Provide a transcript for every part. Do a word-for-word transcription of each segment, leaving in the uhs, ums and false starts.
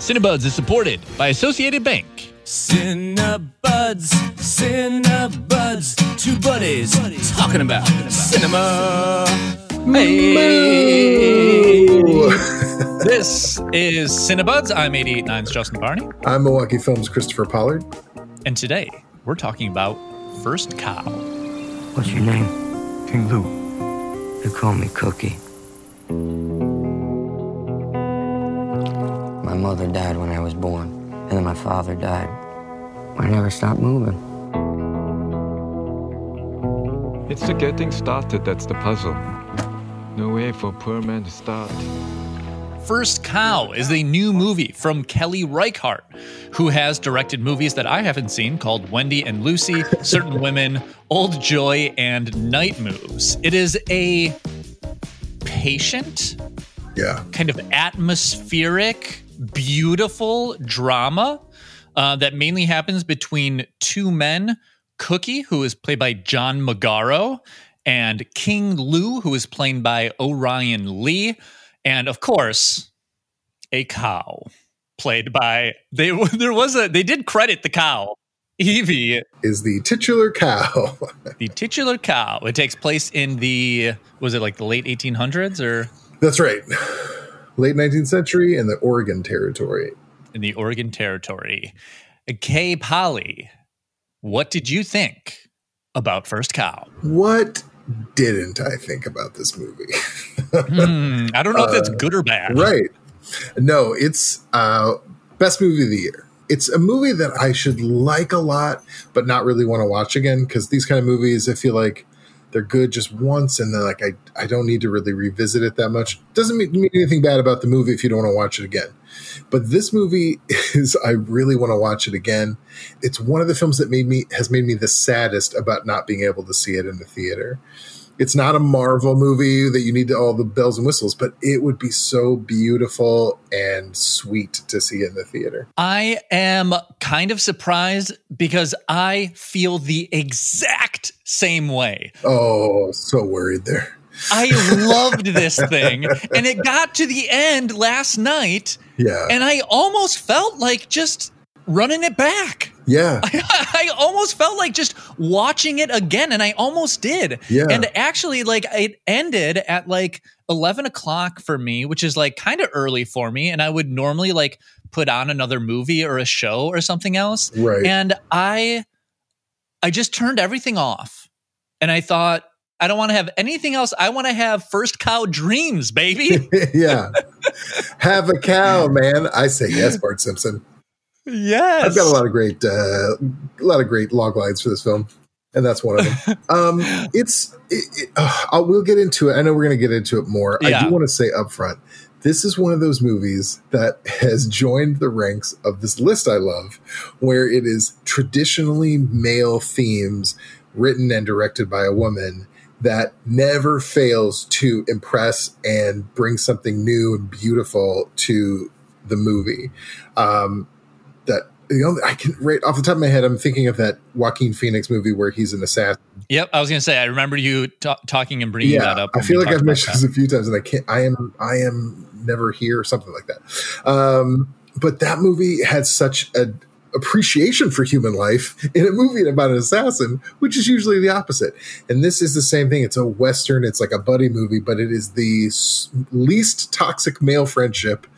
Cinebuds is supported by Associated Bank. Cinebuds, Cinebuds, two buddies, buddies talking about, talking about cinema. cinema. Hey. This is Cinebuds. I'm eighty-eight point nine's Justin Barney. I'm Milwaukee Film's Christopher Pollard. And today, we're talking about First Cow. What's your name? King Lou. You call me Cookie. My mother died when I was born, and then my father died. I never stopped moving. It's the getting started that's the puzzle. No way for poor man to start. First Cow is a new movie from Kelly Reichardt, who has directed movies that I haven't seen called Wendy and Lucy, Certain Women, Old Joy, and Night Moves. It is a patient, yeah, kind of atmospheric, beautiful drama uh, that mainly happens between two men, Cookie, who is played by John Magaro, and King Lou, who is played by Orion Lee. And of course, a cow played by they. There was a they did credit the cow. Evie is the titular cow. The titular cow. It takes place in the was it like the late eighteen hundreds or? That's right, late nineteenth century in the Oregon Territory. In the Oregon Territory, Kay Polly, what did you think about First Cow? What didn't I think about this movie? Hmm, I don't know if that's uh, good or bad. Right. No, it's uh, best movie of the year. It's a movie that I should like a lot, but not really want to watch again, because these kind of movies, I feel like they're good just once, and then like I, I don't need to really revisit it that much. Doesn't mean anything bad about the movie if you don't want to watch it again. But this movie is I really want to watch it again. It's one of the films that made me has made me the saddest about not being able to see it in the theater. It's not a Marvel movie that you need to, all the bells and whistles, but it would be so beautiful and sweet to see in the theater. I am kind of surprised because I feel the exact same way. Oh, so worried there. I loved this thing, and it got to the end last night. Yeah, and I almost felt like just running it back. Yeah. I, I almost felt like just watching it again, and I almost did. Yeah. And actually, like, it ended at like eleven o'clock for me, which is like kind of early for me. And I would normally like put on another movie or a show or something else. Right. And I, I just turned everything off, and I thought, I don't want to have anything else. I want to have First Cow dreams, baby. Yeah. Have a cow, man. I say yes, Bart Simpson. Yes, I've got a lot of great, uh, a lot of great log lines for this film, and that's one of them. um, it's, it, it, uh, I'll, we'll get into it. I know we're going to get into it more. Yeah. I do want to say up front, this is one of those movies that has joined the ranks of this list I love, where it is traditionally male themes written and directed by a woman that never fails to impress and bring something new and beautiful to the movie. Um, That the only I can right off the top of my head, I'm thinking of that Joaquin Phoenix movie where he's an assassin. Yep, I was gonna say I remember you t- talking and bringing yeah, that up. I feel like I've mentioned this a few times, and I can't. I am. I am never here, or something like that. Um, but that movie had such an appreciation for human life in a movie about an assassin, which is usually the opposite. And this is the same thing. It's a Western. It's like a buddy movie, but it is the least toxic male friendship.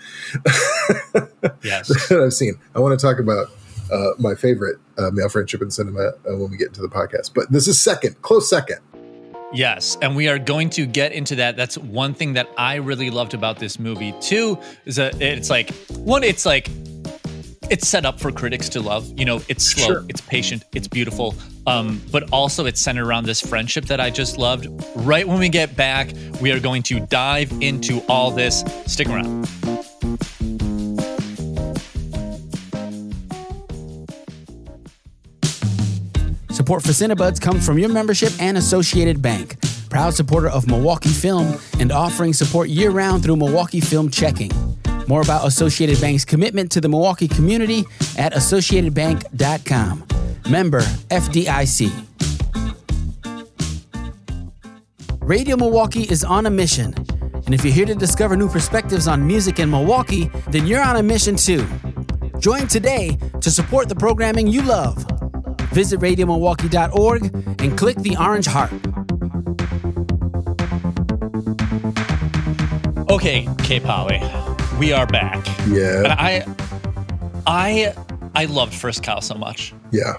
Yes. That I've seen. I want to talk about uh, my favorite uh, male friendship in cinema uh, when we get into the podcast, but this is second, close second. Yes, and we are going to get into that. That's one thing that I really loved about this movie too. Is that it's like one, it's like it's set up for critics to love. You know, it's slow, sure. It's patient, it's beautiful, um, but also it's centered around this friendship that I just loved. Right when we get back, we are going to dive into all this. Stick around. Support for Cinebuds comes from your membership and Associated Bank, proud supporter of Milwaukee Film and offering support year-round through Milwaukee Film Checking. More about Associated Bank's commitment to the Milwaukee community at associated bank dot com. Member F D I C. Radio Milwaukee is on a mission. And if you're here to discover new perspectives on music in Milwaukee, then you're on a mission too. Join today to support the programming you love. Visit radio milwaukee dot org and click the orange heart. Okay, K-Polly, we are back. Yeah. And I, I, I loved First Cow so much. Yeah.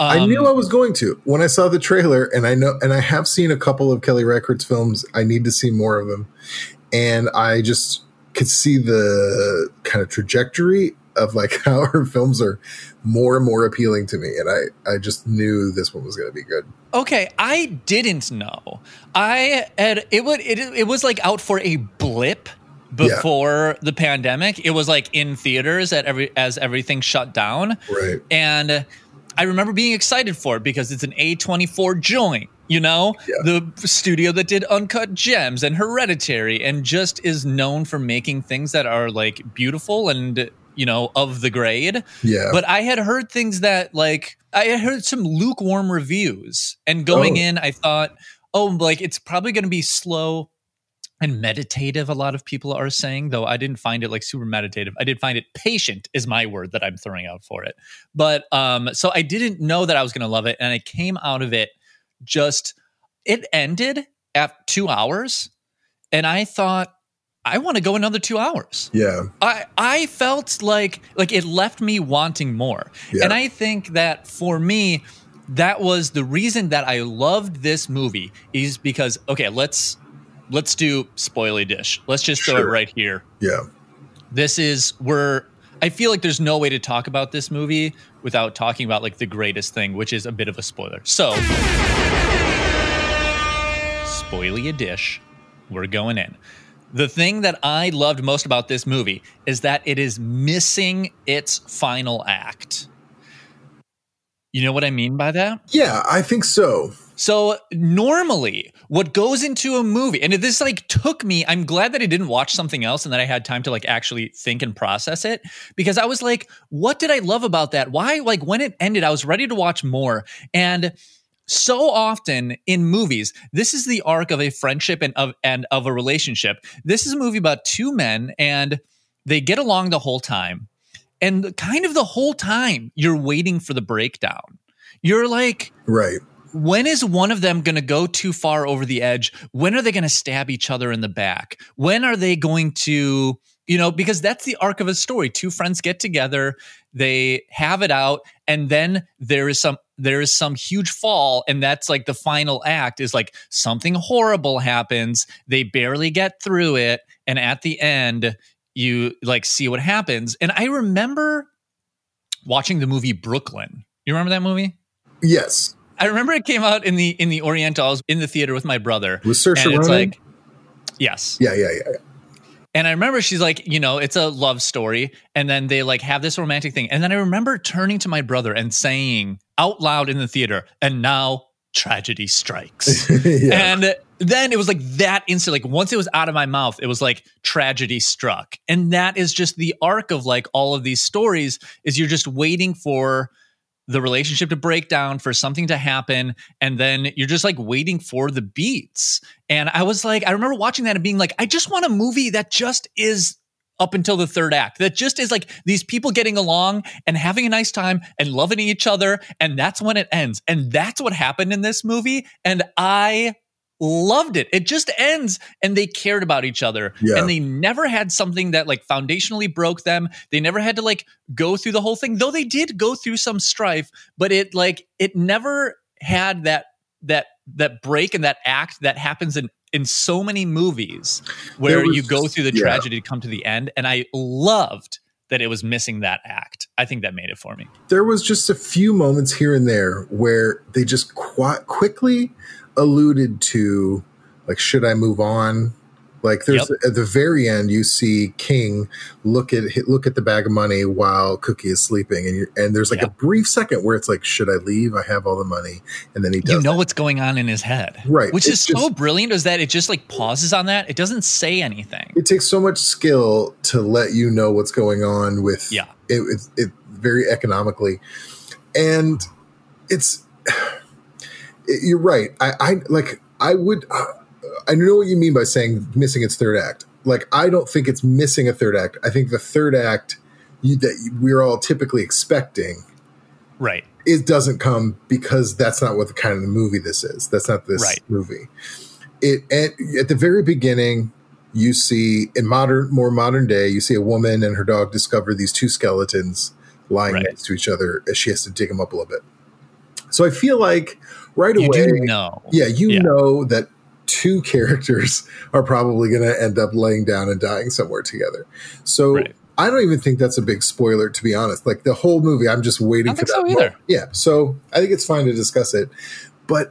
Um, I knew I was going to when I saw the trailer, and I know, and I have seen a couple of Kelly Reichardt's films. I need to see more of them, and I just could see the kind of trajectory of like how her films are more and more appealing to me, and I, I just knew this one was going to be good. Okay, I didn't know. I had it would it it was like out for a blip before yeah. the pandemic. It was like in theaters at every as everything shut down, right? And I remember being excited for it because it's an A twenty-four joint, you know, yeah. the studio that did Uncut Gems and Hereditary and just is known for making things that are like beautiful and, you know, of the grade. Yeah. But I had heard things that like I had heard some lukewarm reviews, and going oh. in, I thought, oh, like it's probably going to be slow and meditative, a lot of people are saying, though I didn't find it like super meditative. I did find it patient is my word that I'm throwing out for it. But um, so I didn't know that I was going to love it. And I came out of it just, it ended after two hours. And I thought, I want to go another two hours. Yeah. I, I felt like, like it left me wanting more. Yeah. And I think that for me, that was the reason that I loved this movie is because, okay, let's, Let's do spoily dish. Let's just throw sure. it right here. Yeah. This is where I feel like there's no way to talk about this movie without talking about like the greatest thing, which is a bit of a spoiler. So, spoily a dish. We're going in. The thing that I loved most about this movie is that it is missing its final act. You know what I mean by that? Yeah, I think so. So normally what goes into a movie, and this like took me, I'm glad that I didn't watch something else and that I had time to like actually think and process it, because I was like, what did I love about that? Why? Like when it ended, I was ready to watch more. And so often in movies, this is the arc of a friendship and of, and of a relationship. This is a movie about two men and they get along the whole time. And kind of the whole time you're waiting for the breakdown. You're like, right. When is one of them going to go too far over the edge? When are they going to stab each other in the back? When are they going to, you know, because that's the arc of a story. Two friends get together, they have it out, and then there is some there is some huge fall, and that's like the final act is like something horrible happens. They barely get through it, and at the end, you like see what happens. And I remember watching the movie Brooklyn. You remember that movie? Yes. I remember it came out in the in the Orient. I was in the theater with my brother. Was Saoirse Ronan? Like, yes. Yeah, yeah, yeah, yeah. And I remember she's like, you know, it's a love story, and then they like have this romantic thing, and then I remember turning to my brother and saying out loud in the theater, "And now tragedy strikes." Yeah. And then it was like that instant. Like once it was out of my mouth, it was like tragedy struck, and that is just the arc of like all of these stories. Is you're just waiting for the relationship to break down, for something to happen, and then you're just like waiting for the beats. And I was like, I remember watching that and being like, I just want a movie that just is up until the third act, that just is like these people getting along and having a nice time and loving each other, and that's when it ends. And that's what happened in this movie, and I loved it. It just ends, and they cared about each other, yeah. and they never had something that like foundationally broke them. They never had to like go through the whole thing, though they did go through some strife. But it like it never had that that that break and that act that happens in in so many movies where you just go through the yeah. tragedy to come to the end. And I loved that it was missing that act. I think that made it for me. There was just a few moments here and there where they just qu- quickly. alluded to, like, should I move on? Like, there's yep. at the very end, you see King look at look at the bag of money while Cookie is sleeping, and you're, and there's like yep. a brief second where it's like, should I leave? I have all the money, and then he does. You know it. What's going on in his head, right? Which it's is just so brilliant, is that it just like pauses on that. It doesn't say anything. It takes so much skill to let you know what's going on with yeah. it, it, it very economically, and it's. You're right. I, I like. I would. Uh, I know what you mean by saying missing its third act. Like, I don't think it's missing a third act. I think the third act you, that we're all typically expecting, right, it doesn't come because that's not what the kind of the movie this is. That's not this right. movie. It at, at the very beginning, you see in modern, more modern day, you see a woman and her dog discover these two skeletons lying right. next to each other as she has to dig them up a little bit. So I feel like right you away, do know. yeah, you yeah. know that two characters are probably going to end up laying down and dying somewhere together. So right. I don't even think that's a big spoiler, to be honest. Like the whole movie, I'm just waiting I don't for think that. So either. Yeah. So I think it's fine to discuss it, but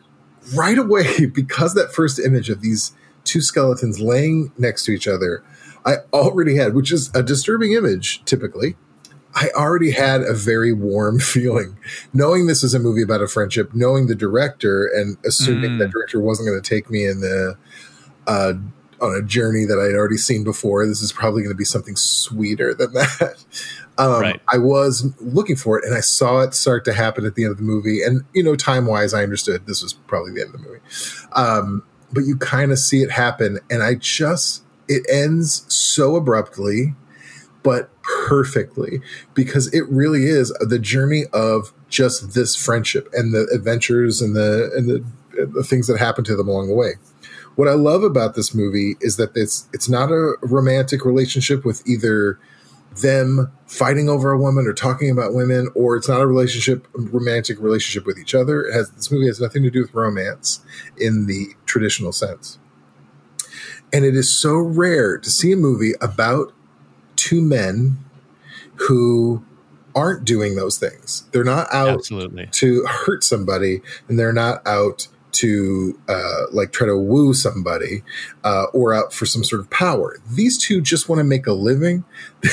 right away, because that first image of these two skeletons laying next to each other, I already had, which is a disturbing image typically. I already had a very warm feeling knowing this is a movie about a friendship, knowing the director and assuming mm. that director wasn't going to take me in the, uh, on a journey that I'd already seen before. This is probably going to be something sweeter than that. Um, right. I was looking for it and I saw it start to happen at the end of the movie. And, you know, time wise, I understood this was probably the end of the movie. Um, but you kind of see it happen. And I just, it ends so abruptly, but perfectly, because it really is the journey of just this friendship and the adventures and the, and the, and the things that happen to them along the way. What I love about this movie is that it's, it's not a romantic relationship with either them fighting over a woman or talking about women, or it's not a relationship, romantic relationship with each other. It has, this movie has nothing to do with romance in the traditional sense. And it is so rare to see a movie about two men who aren't doing those things. They're not out Absolutely. to hurt somebody, and they're not out to uh, like try to woo somebody uh, or out for some sort of power. These two just want to make a living.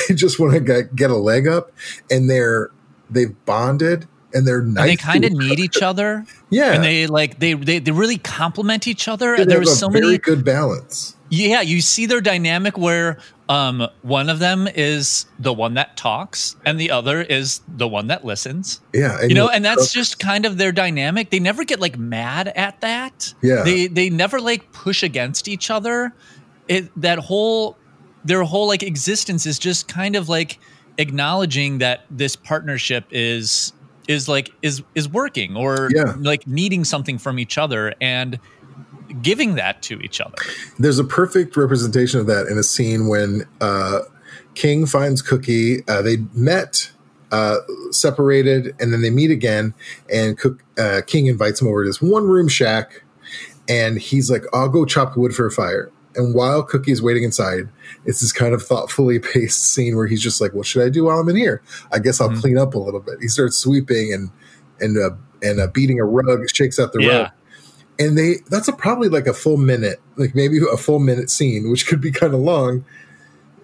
They just want to get, get a leg up, and they're they've bonded and they're nice. And they kind of need each other. Yeah, and they like they they, they really complement each other. And, and there was so very many good balance. Yeah, you see their dynamic where um, one of them is the one that talks and the other is the one that listens. Yeah. And you know, and that's just kind of their dynamic. They never get like mad at that. Yeah. They they never like push against each other. It that whole their whole like existence is just kind of like acknowledging that this partnership is is like is is working or yeah. like needing something from each other and giving that to each other. There's a perfect representation of that in a scene when uh, King finds Cookie. Uh, they met, uh, separated, and then they meet again. And Cook, uh, King invites him over to this one room shack, and he's like, "I'll go chop wood for a fire." And while Cookie's waiting inside, it's this kind of thoughtfully paced scene where he's just like, "What should I do while I'm in here? I guess I'll mm-hmm. clean up a little bit." He starts sweeping and and uh, and uh, beating a rug, shakes out the yeah. rug. And they that's a, probably like a full minute, like maybe a full minute scene, which could be kind of long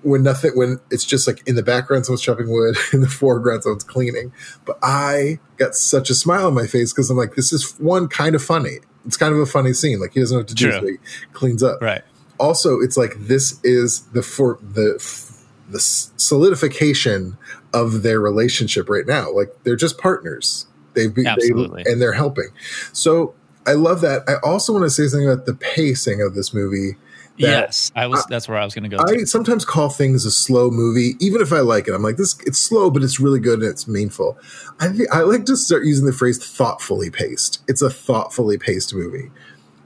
when nothing, when it's just like in the background, someone's chopping wood, in the foreground, someone's cleaning. But I got such a smile on my face because I'm like, this is one kind of funny. It's kind of a funny scene. Like he doesn't know what to do. So he cleans up. Right. Also, it's like this is the for the the solidification of their relationship right now. Like they're just partners. They've been, Absolutely. They, and they're helping. So I love that. I also want to say something about the pacing of this movie. Yes, I was. I, that's where I was going to go. I to. sometimes call things a slow movie, even if I like it. I'm like, this. It's slow, but it's really good and it's meaningful. I I like to start using the phrase thoughtfully paced. It's a thoughtfully paced movie.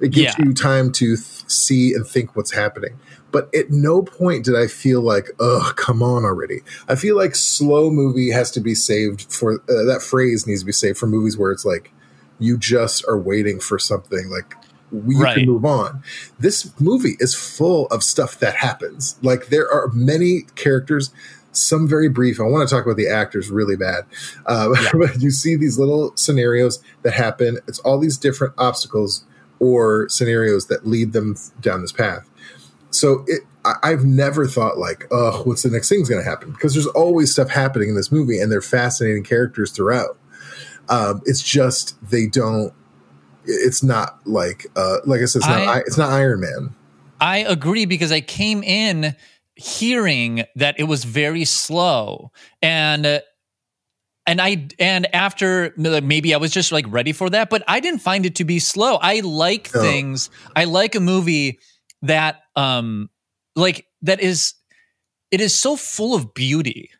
It gives yeah. you time to th- see and think what's happening. But at no point did I feel like, oh, come on already. I feel like slow movie has to be saved for uh, that phrase needs to be saved for movies where it's like, you just are waiting for something like we right. can move on. This movie is full of stuff that happens. Like there are many characters, some very brief. I want to talk about the actors really bad. Uh, yeah. But you see these little scenarios that happen. It's all these different obstacles or scenarios that lead them down this path. So it, I, I've never thought like, oh, what's the next thing's going to happen? Because there's always stuff happening in this movie and they're fascinating characters throughout. Um, it's just they don't. It's not like uh, like I said, it's not, I, it's not Iron Man. I agree because I came in hearing that it was very slow, and and I and after maybe I was just like ready for that, but I didn't find it to be slow. I like no. things. I like a movie that um like that is it is so full of beauty,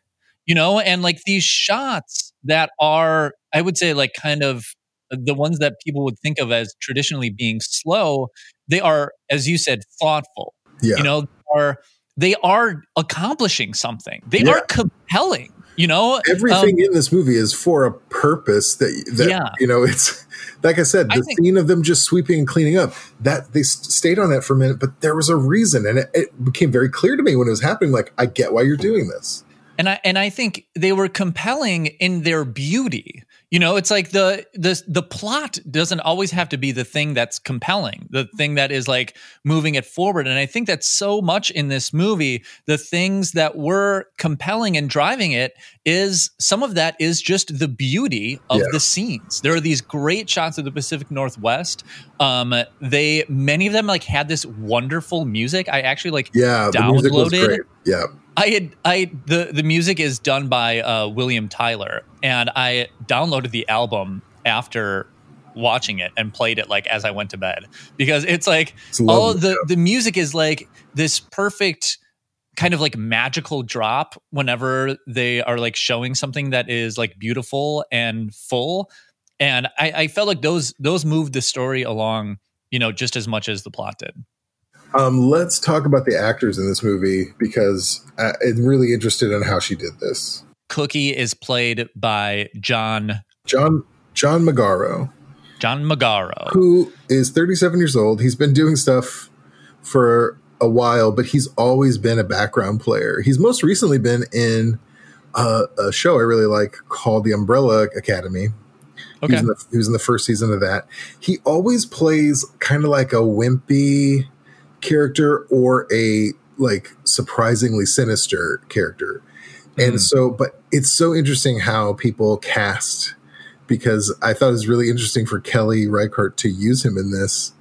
you know, and like these shots that are, I would say, like kind of the ones that people would think of as traditionally being slow, they are, as you said, thoughtful. Yeah. You know, are they are accomplishing something. They yeah. are compelling. You know, everything um, in this movie is for a purpose that, that yeah. you know, it's like I said, the I think, scene of them just sweeping and cleaning up, that they st- stayed on that for a minute, but there was a reason. And it, it became very clear to me when it was happening, like, I get why you're doing this. And I, and I think they were compelling in their beauty. You know, it's like the, the, the plot doesn't always have to be the thing that's compelling, the thing that is like moving it forward. And I think that's so much in this movie, the things that were compelling and driving it is some of that is just the beauty of yeah. the scenes. There are these great shots of the Pacific Northwest. Um, they, many of them like had this wonderful music. I actually like yeah, downloaded. The music was great. Yeah. I had I the, the music is done by uh, William Tyler, and I downloaded the album after watching it and played it like as I went to bed, because it's like it's all of the yeah. the music is like this perfect kind of like magical drop whenever they are like showing something that is like beautiful and full, and I, I felt like those those moved the story along, you know, just as much as the plot did. Um, let's talk about the actors in this movie, because I, I'm really interested in how she did this. Cookie is played by John... John John Magaro. John Magaro. Who is thirty-seven years old. He's been doing stuff for a while, but he's always been a background player. He's most recently been in a, a show I really like called The Umbrella Academy. Okay. He was in the, he was in the first season of that. He always plays kind of like a wimpy... character or a like surprisingly sinister character. And mm. so, but it's so interesting how people cast, because I thought it was really interesting for Kelly Reichardt to use him in this,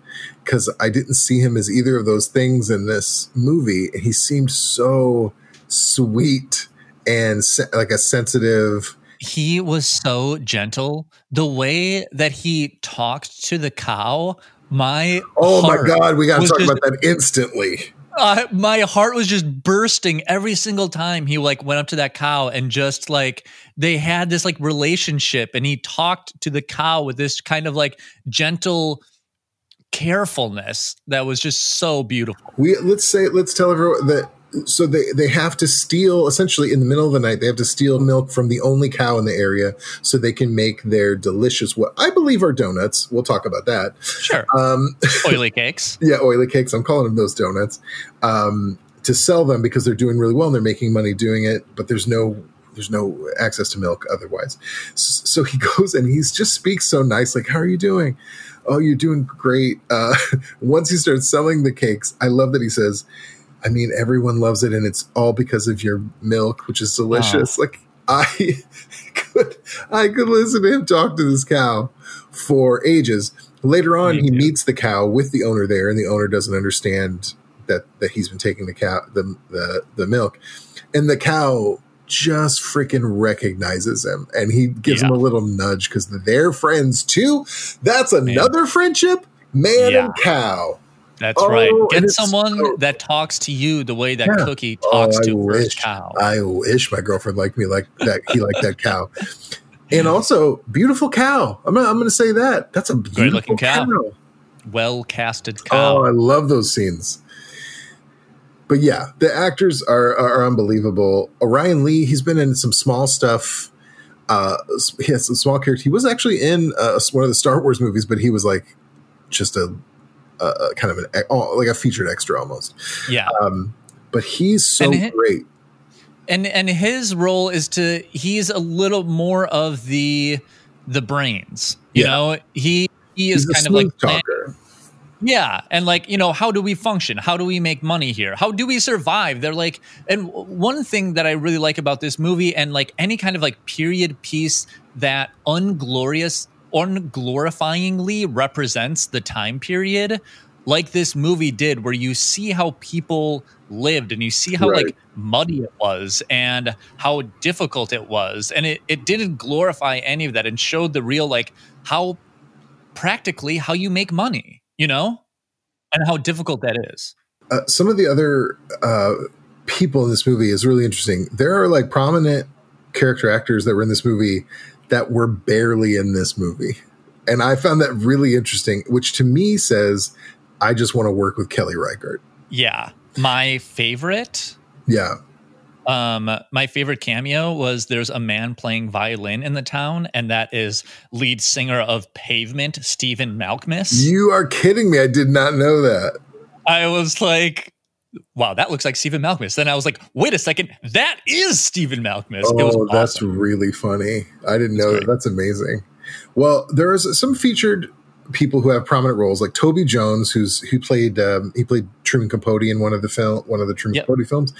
because I didn't see him as either of those things in this movie. And he seemed so sweet and se- like a sensitive. He was so gentle. The way that he talked to the cow, My oh my God, we got to talk just, about that instantly. Uh, my heart was just bursting every single time he like went up to that cow and just like they had this like relationship, and he talked to the cow with this kind of like gentle carefulness that was just so beautiful. We let's say let's tell everyone that so they they have to steal essentially in the middle of the night. They have to steal milk from the only cow in the area so they can make their delicious, what I believe are donuts. We'll talk about that. Sure. Um, oily cakes. Yeah, oily cakes. I'm calling them those donuts, um, to sell them because they're doing really well and they're making money doing it. But there's no there's no access to milk otherwise. So he goes and he just speaks so nice. Like, how are you doing? Oh, you're doing great. Uh, once he starts selling the cakes, I love that he says, I mean, everyone loves it, and it's all because of your milk, which is delicious. Wow. Like I could, I could listen to him talk to this cow for ages. Later on, Me he too. meets the cow with the owner there, and the owner doesn't understand that that he's been taking the cow, the the, the milk, and the cow just freaking recognizes him, and he gives yeah. him a little nudge because they're friends too. That's another man. friendship, man yeah. and cow. That's oh, right. Get someone so, that talks to you the way that yeah. Cookie talks oh, to wish, First Cow. I wish my girlfriend liked me like that. He liked that cow. And also, beautiful cow. I'm not, I'm going to say that. That's a beautiful Great looking cow. cow. Well-casted cow. Oh, I love those scenes. But yeah, the actors are, are unbelievable. Orion Lee, he's been in some small stuff. Uh, he has some small characters. He was actually in uh, one of the Star Wars movies, but he was like just a... Uh, kind of an oh, like a featured extra almost. Yeah. Um, but he's so and his, great. And and his role is to he's a little more of the the brains. You yeah. know, he he is he's kind of like talker. Yeah. And like, you know, how do we function? How do we make money here? How do we survive? They're like, and one thing that I really like about this movie, and like any kind of like period piece that unglorious unglorifyingly represents the time period, like this movie did, where you see how people lived and you see how right. like muddy it was and how difficult it was. And it, it didn't glorify any of that and showed the real, like how practically how you make money, you know, and how difficult that is. uh, some of the other uh, people in this movie is really interesting. There are like prominent character actors that were in this movie that were barely in this movie. And I found that really interesting, which to me says, I just want to work with Kelly Reichardt. Yeah. My favorite. Yeah. Um, my favorite cameo was there's a man playing violin in the town, and that is lead singer of Pavement, Stephen Malkmus. You are kidding me. I did not know that. I was like, wow, that looks like Stephen Malkmus. Then I was like, wait a second, that is Stephen Malkmus. Oh, it was awesome. That's really funny. I didn't know that. That's amazing. Well, there is some featured people who have prominent roles, like Toby Jones, who's who played um, he played Truman Capote in one of the film one of the Truman yep. Capote films.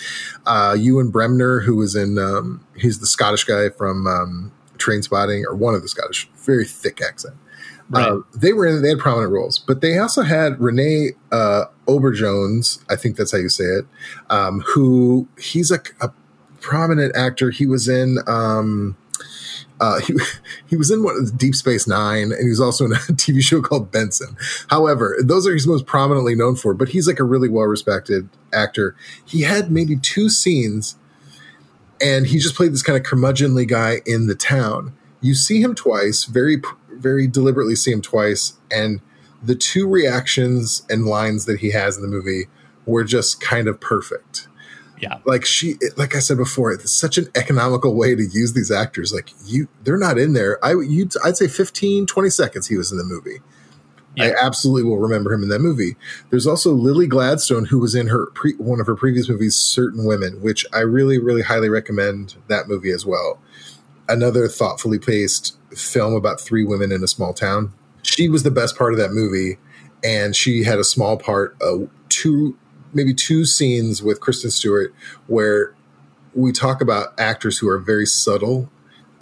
Uh, Ewan Bremner, who was in um, he's the Scottish guy from um, Trainspotting, or one of the Scottish, very thick accent. Right. Uh, they were in, they had prominent roles, but they also had Rene uh, Auberjonois, I think that's how you say it, um, who he's a, a prominent actor. He was in. Um, Uh, he he was in one of Deep Space Nine, and he was also in a T V show called Benson. However, those are his most prominently known for, but he's like a really well-respected actor. He had maybe two scenes, and he just played this kind of curmudgeonly guy in the town. You see him twice, very, very deliberately see him twice, and the two reactions and lines that he has in the movie were just kind of perfect. Yeah, like she, like I said before, it's such an economical way to use these actors. Like you, they're not in there. I, you, I'd say fifteen, twenty seconds he was in the movie. Yeah. I absolutely will remember him in that movie. There's also Lily Gladstone, who was in her pre, one of her previous movies, Certain Women, which I really, really highly recommend that movie as well. Another thoughtfully paced film about three women in a small town. She was the best part of that movie, and she had a small part, uh, two. maybe two scenes with Kristen Stewart where we talk about actors who are very subtle.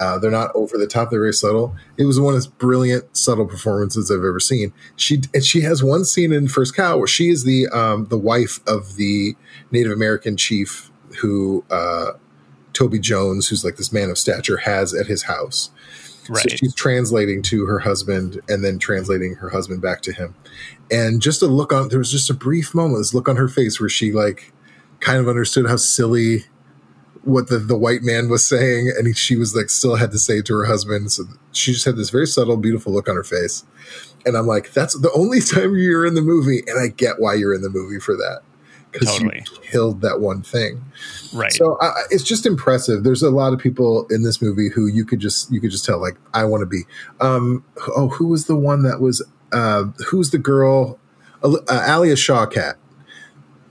Uh, they're not over the top. They're very subtle. It was one of the brilliant, subtle performances I've ever seen. She, and she has one scene in First Cow where she is the, um, the wife of the Native American chief who, uh, Toby Jones, who's like this man of stature, has at his house. Right. So she's translating to her husband and then translating her husband back to him. And just a look on, there was just a brief moment, this look on her face where she like kind of understood how silly what the, the white man was saying. And he, she was like, still had to say to her husband. So she just had this very subtle, beautiful look on her face. And I'm like, that's the only time you're in the movie. And I get why you're in the movie for that. Because totally. You killed that one thing, right? So uh, it's just impressive. There's a lot of people in this movie who you could just you could just tell, like, I want to be. Um, oh, who was the one that was? Uh, who's the girl? Uh, Aliya Shawkat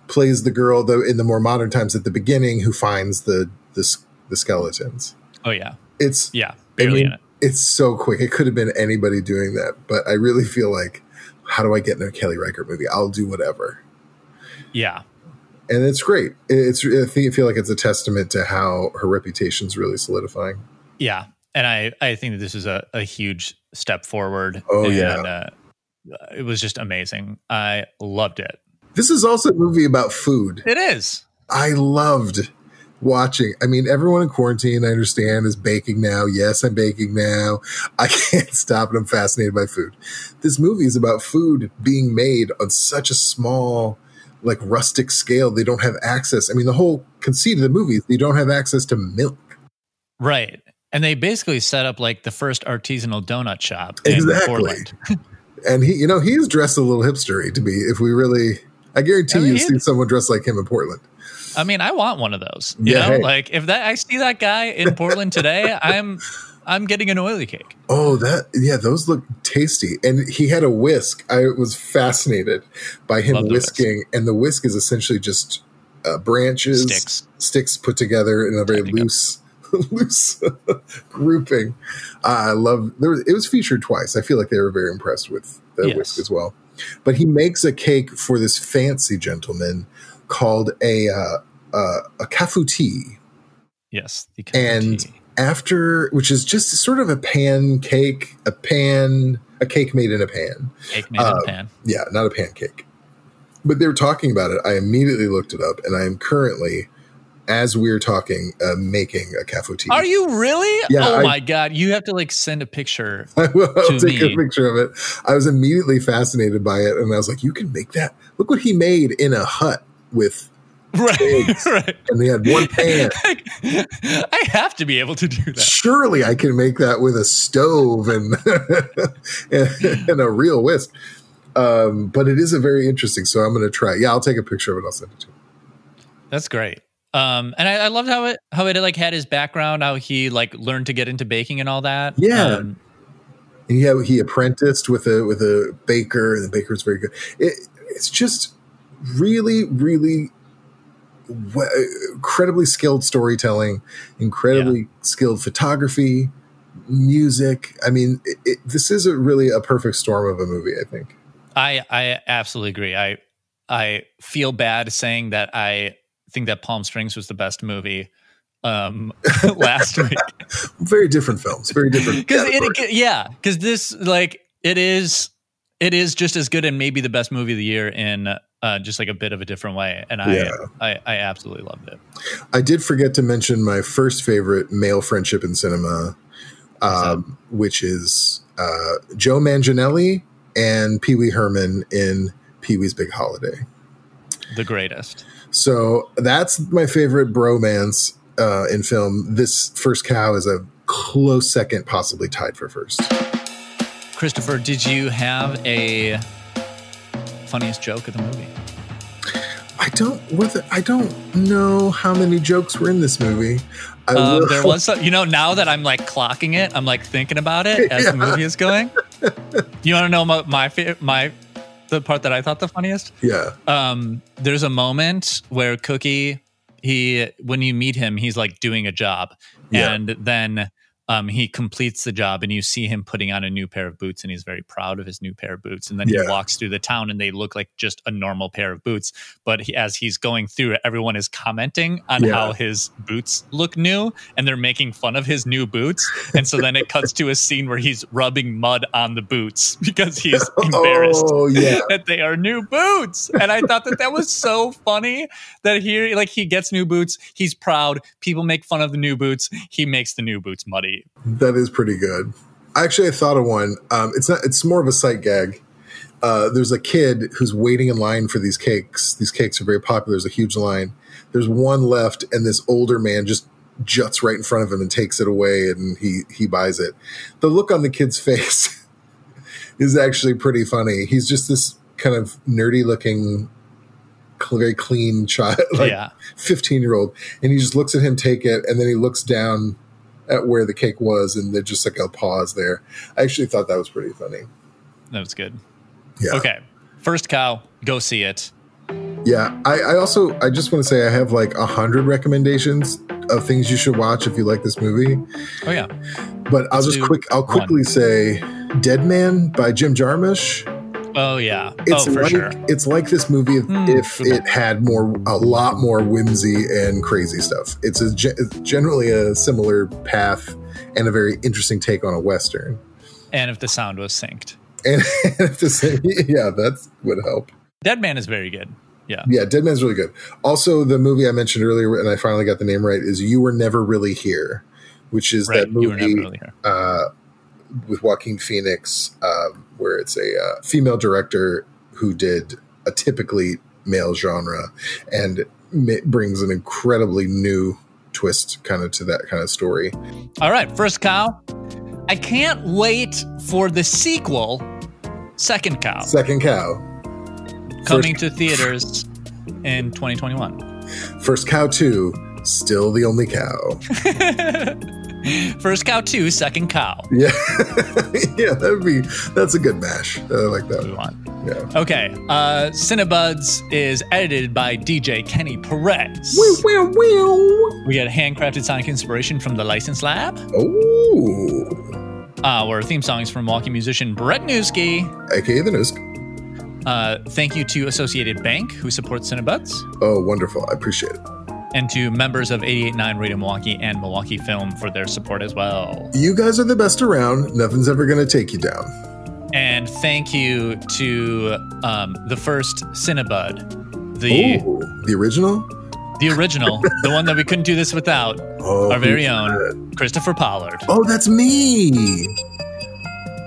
plays the girl though in the more modern times at the beginning who finds the the, the skeletons. Oh yeah, it's yeah, barely I mean, in it. It's so quick. It could have been anybody doing that, but I really feel like, how do I get in a Kelly Reichardt movie? I'll do whatever. Yeah. And it's great. It's I feel like it's a testament to how her reputation's really solidifying. Yeah. And I, I think that this is a, a huge step forward. Oh, and, yeah. Uh, it was just amazing. I loved it. This is also a movie about food. It is. I loved watching. I mean, everyone in quarantine, I understand, is baking now. Yes, I'm baking now. I can't stop, and I'm fascinated by food. This movie is about food being made on such a small, like rustic scale. They don't have access. I mean, the whole conceit of the movie is they don't have access to milk. Right. And they basically set up like the first artisanal donut shop in Portland. Exactly. And he, you know, he's dressed a little hipstery to be, if we really, I guarantee I mean, you see someone dressed like him in Portland. I mean, I want one of those, you yeah, know, hey. Like if that, I see that guy in Portland today, I'm, I'm getting an oily cake. Oh, that, yeah, those look tasty. And he had a whisk. I was fascinated by him Love whisking. The whisk. And the whisk is essentially just uh, branches, sticks. sticks put together in a very loose, loose grouping. Uh, I love, there was, it was featured twice. I feel like they were very impressed with the yes. whisk as well. But he makes a cake for this fancy gentleman called a, uh, uh, a clafoutis. Yes, the clafoutis. And after, which is just sort of a pancake, a pan, a cake made in a pan. Cake made um, in a pan. Yeah, not a pancake. But they were talking about it. I immediately looked it up, and I am currently, as we're talking, uh, making a clafoutis. Are you really? Yeah, oh, I, my God. You have to, like, send a picture I will, I'll to take me. a picture of it. I was immediately fascinated by it, and I was like, you can make that? Look what he made in a hut. with right, right. And they had one pan. I have to be able to do that. Surely I can make that with a stove and and, and a real whisk. Um, but it is a very interesting. So I'm going to try. Yeah, I'll take a picture of it. I'll send it to you. That's great. Um, and I, I loved how it how it like had his background, how he like learned to get into baking and all that. Yeah. Um, and yeah, he apprenticed with a with a baker, and the baker was very good. It, it's just really, really w- incredibly skilled storytelling, incredibly yeah. skilled photography, music. I mean, it, it, this is a really a perfect storm of a movie, I think. I I absolutely agree. I I feel bad saying that I think that Palm Springs was the best movie um, last week. Very different films, very different. Because it, yeah, because this like it is, it is just as good and maybe the best movie of the year in uh, just like a bit of a different way. And I, yeah. I, I absolutely loved it. I did forget to mention my first favorite male friendship in cinema, um, which is uh, Joe Manganiello and Pee Wee Herman in Pee Wee's Big Holiday. The greatest. So that's my favorite bromance uh, in film. This First Cow is a close second, possibly tied for first. Christopher, did you have a funniest joke of the movie? I don't. Whether I don't know how many jokes were in this movie. I uh, there was, some, you know, now that I'm like clocking it, I'm like thinking about it as yeah. the movie is going. You want to know my my my. The part that I thought the funniest? Yeah. Um, there's a moment where Cookie, he when you meet him, he's like doing a job. Yeah. And then um, he completes the job and you see him putting on a new pair of boots and he's very proud of his new pair of boots. And then yeah. he walks through the town and they look like just a normal pair of boots. But he, as he's going through it, everyone is commenting on yeah. how his boots look new and they're making fun of his new boots. And so then it cuts to a scene where he's rubbing mud on the boots because he's embarrassed oh, yeah. that they are new boots. And I thought that that was so funny that here, like he gets new boots. He's proud. People make fun of the new boots. He makes the new boots muddy. That is pretty good. Actually, I thought of one. Um, it's not. It's more of a sight gag. Uh, there's a kid who's waiting in line for these cakes. These cakes are very popular. There's a huge line. There's one left, and this older man just juts right in front of him and takes it away, and he he buys it. The look on the kid's face is actually pretty funny. He's just this kind of nerdy-looking, very clean child, like yeah. fifteen-year-old, and he just looks at him take it, and then he looks down at where the cake was, and they're just like a pause there. I actually thought that was pretty funny. That was good. Yeah. Okay. First Cow, go see it. Yeah. I, I also, I just want to say I have like a hundred recommendations of things you should watch if you like this movie. Oh yeah. But I'll Let's just quick, I'll quickly one. say Dead Man by Jim Jarmusch. Oh yeah. It's oh, for like, sure. It's like this movie if, mm, if okay. it had more, a lot more whimsy and crazy stuff. It's a, it's generally a similar path and a very interesting take on a Western. And if the sound was synced. And, and if the sound, yeah, that would help. Dead Man is very good. Yeah. Yeah. Dead Man is really good. Also the movie I mentioned earlier, and I finally got the name right, is You Were Never Really Here, which is right, that movie. You Were Never Really Here. Uh, with Joaquin Phoenix, um, where it's a uh, female director who did a typically male genre and m- brings an incredibly new twist kind of to that kind of story. All right, First Cow. I can't wait for the sequel, Second Cow. Second Cow. Coming First to theaters in twenty twenty-one. First Cow two, still the only cow. First Cow two, Second Cow. Yeah. Yeah, that would be, that's a good mash. I like that one. Yeah. Okay. Uh, Cinebuds is edited by D J Kenny Perez. Wee, wee, wee. We got handcrafted sonic inspiration from the License Lab. Oh. Our theme song is from Milwaukee musician Brett Newski, A K A The Newsk. Uh, thank you to Associated Bank, who supports Cinebuds. Oh, wonderful. I appreciate it. And to members of eighty-eight point nine Radio Milwaukee and Milwaukee Film for their support as well. You guys are the best around. Nothing's ever going to take you down. And thank you to um, the first Cinebud. The, Ooh, the original? The original. The one that we couldn't do this without. Oh, our very own that? Christopher Pollard. Oh, that's me.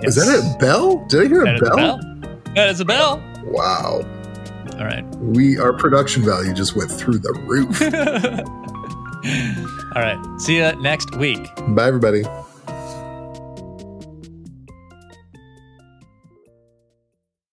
Yes. Is that a bell? Did I hear that a bell? That is a bell. That is a bell. Wow. All right. We, our production value just went through the roof. All right. See you next week. Bye, everybody.